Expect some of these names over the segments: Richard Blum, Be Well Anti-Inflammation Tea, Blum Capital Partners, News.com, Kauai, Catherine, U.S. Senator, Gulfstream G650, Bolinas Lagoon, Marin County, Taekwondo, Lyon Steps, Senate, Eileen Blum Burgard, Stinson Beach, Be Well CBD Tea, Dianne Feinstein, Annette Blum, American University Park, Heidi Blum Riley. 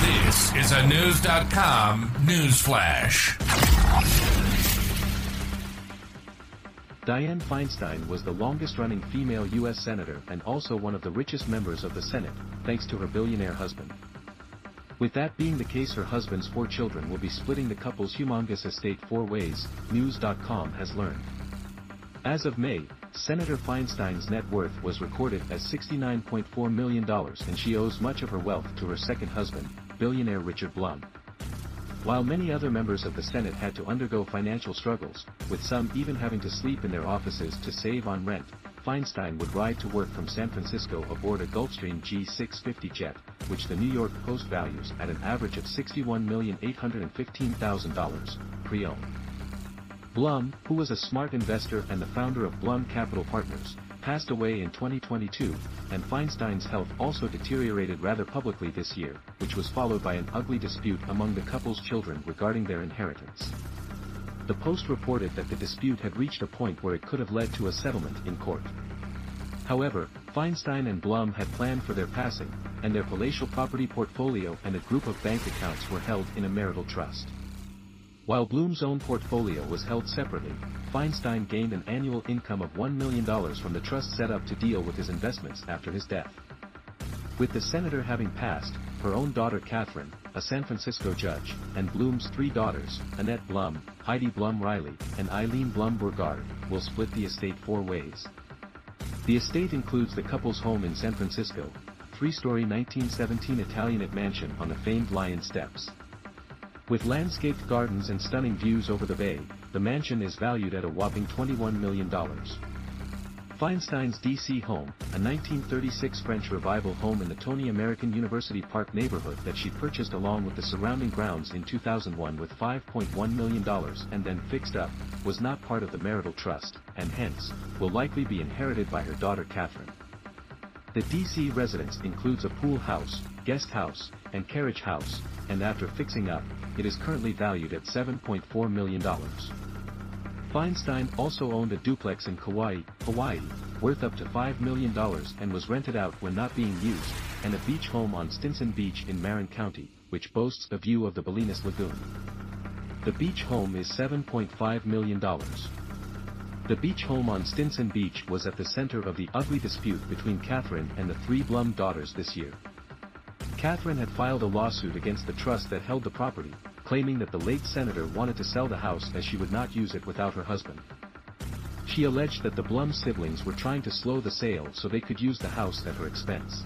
This is a News.com news flash. Dianne Feinstein was the longest-running female U.S. Senator and also one of the richest members of the Senate, thanks to her billionaire husband. With that being the case, her husband's four children will be splitting the couple's humongous estate four ways, News.com has learned. As of May, Senator Feinstein's net worth was recorded as $69.4 million and she owes much of her wealth to her second husband, billionaire Richard Blum. While many other members of the Senate had to undergo financial struggles, with some even having to sleep in their offices to save on rent, Feinstein would ride to work from San Francisco aboard a Gulfstream G650 jet, which the New York Post values at an average of $61,815,000, pre-owned. Blum, who was a smart investor and the founder of Blum Capital Partners, passed away in 2022, and Feinstein's health also deteriorated rather publicly this year, which was followed by an ugly dispute among the couple's children regarding their inheritance. The Post reported that the dispute had reached a point where it could have led to a settlement in court. However, Feinstein and Blum had planned for their passing, and their palatial property portfolio and a group of bank accounts were held in a marital trust. While Blum's own portfolio was held separately, Feinstein gained an annual income of $1 million from the trust set up to deal with his investments after his death. With the senator having passed, her own daughter Catherine, a San Francisco judge, and Blum's three daughters, Annette Blum, Heidi Blum Riley, and Eileen Blum Burgard, will split the estate four ways. The estate includes the couple's home in San Francisco, a three-story 1917 Italianate mansion on the famed Lyon Steps. With landscaped gardens and stunning views over the bay, the mansion is valued at a whopping $21 million. Feinstein's D.C. home, a 1936 French Revival home in the tony American University Park neighborhood that she purchased along with the surrounding grounds in 2001 with $5.1 million and then fixed up, was not part of the marital trust, and hence, will likely be inherited by her daughter Catherine. The D.C. residence includes a pool house, guest house, and carriage house, and after fixing up, it is currently valued at $7.4 million. Feinstein also owned a duplex in Kauai, Hawaii, worth up to $5 million and was rented out when not being used, and a beach home on Stinson Beach in Marin County, which boasts a view of the Bolinas Lagoon. The beach home is $7.5 million. The beach home on Stinson Beach was at the center of the ugly dispute between Catherine and the three Blum daughters this year. Catherine had filed a lawsuit against the trust that held the property, claiming that the late senator wanted to sell the house as she would not use it without her husband. She alleged that the Blum siblings were trying to slow the sale so they could use the house at her expense.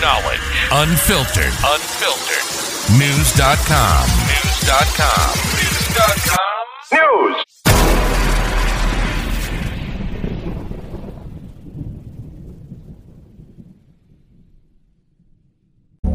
Knowledge. Unfiltered. News.com.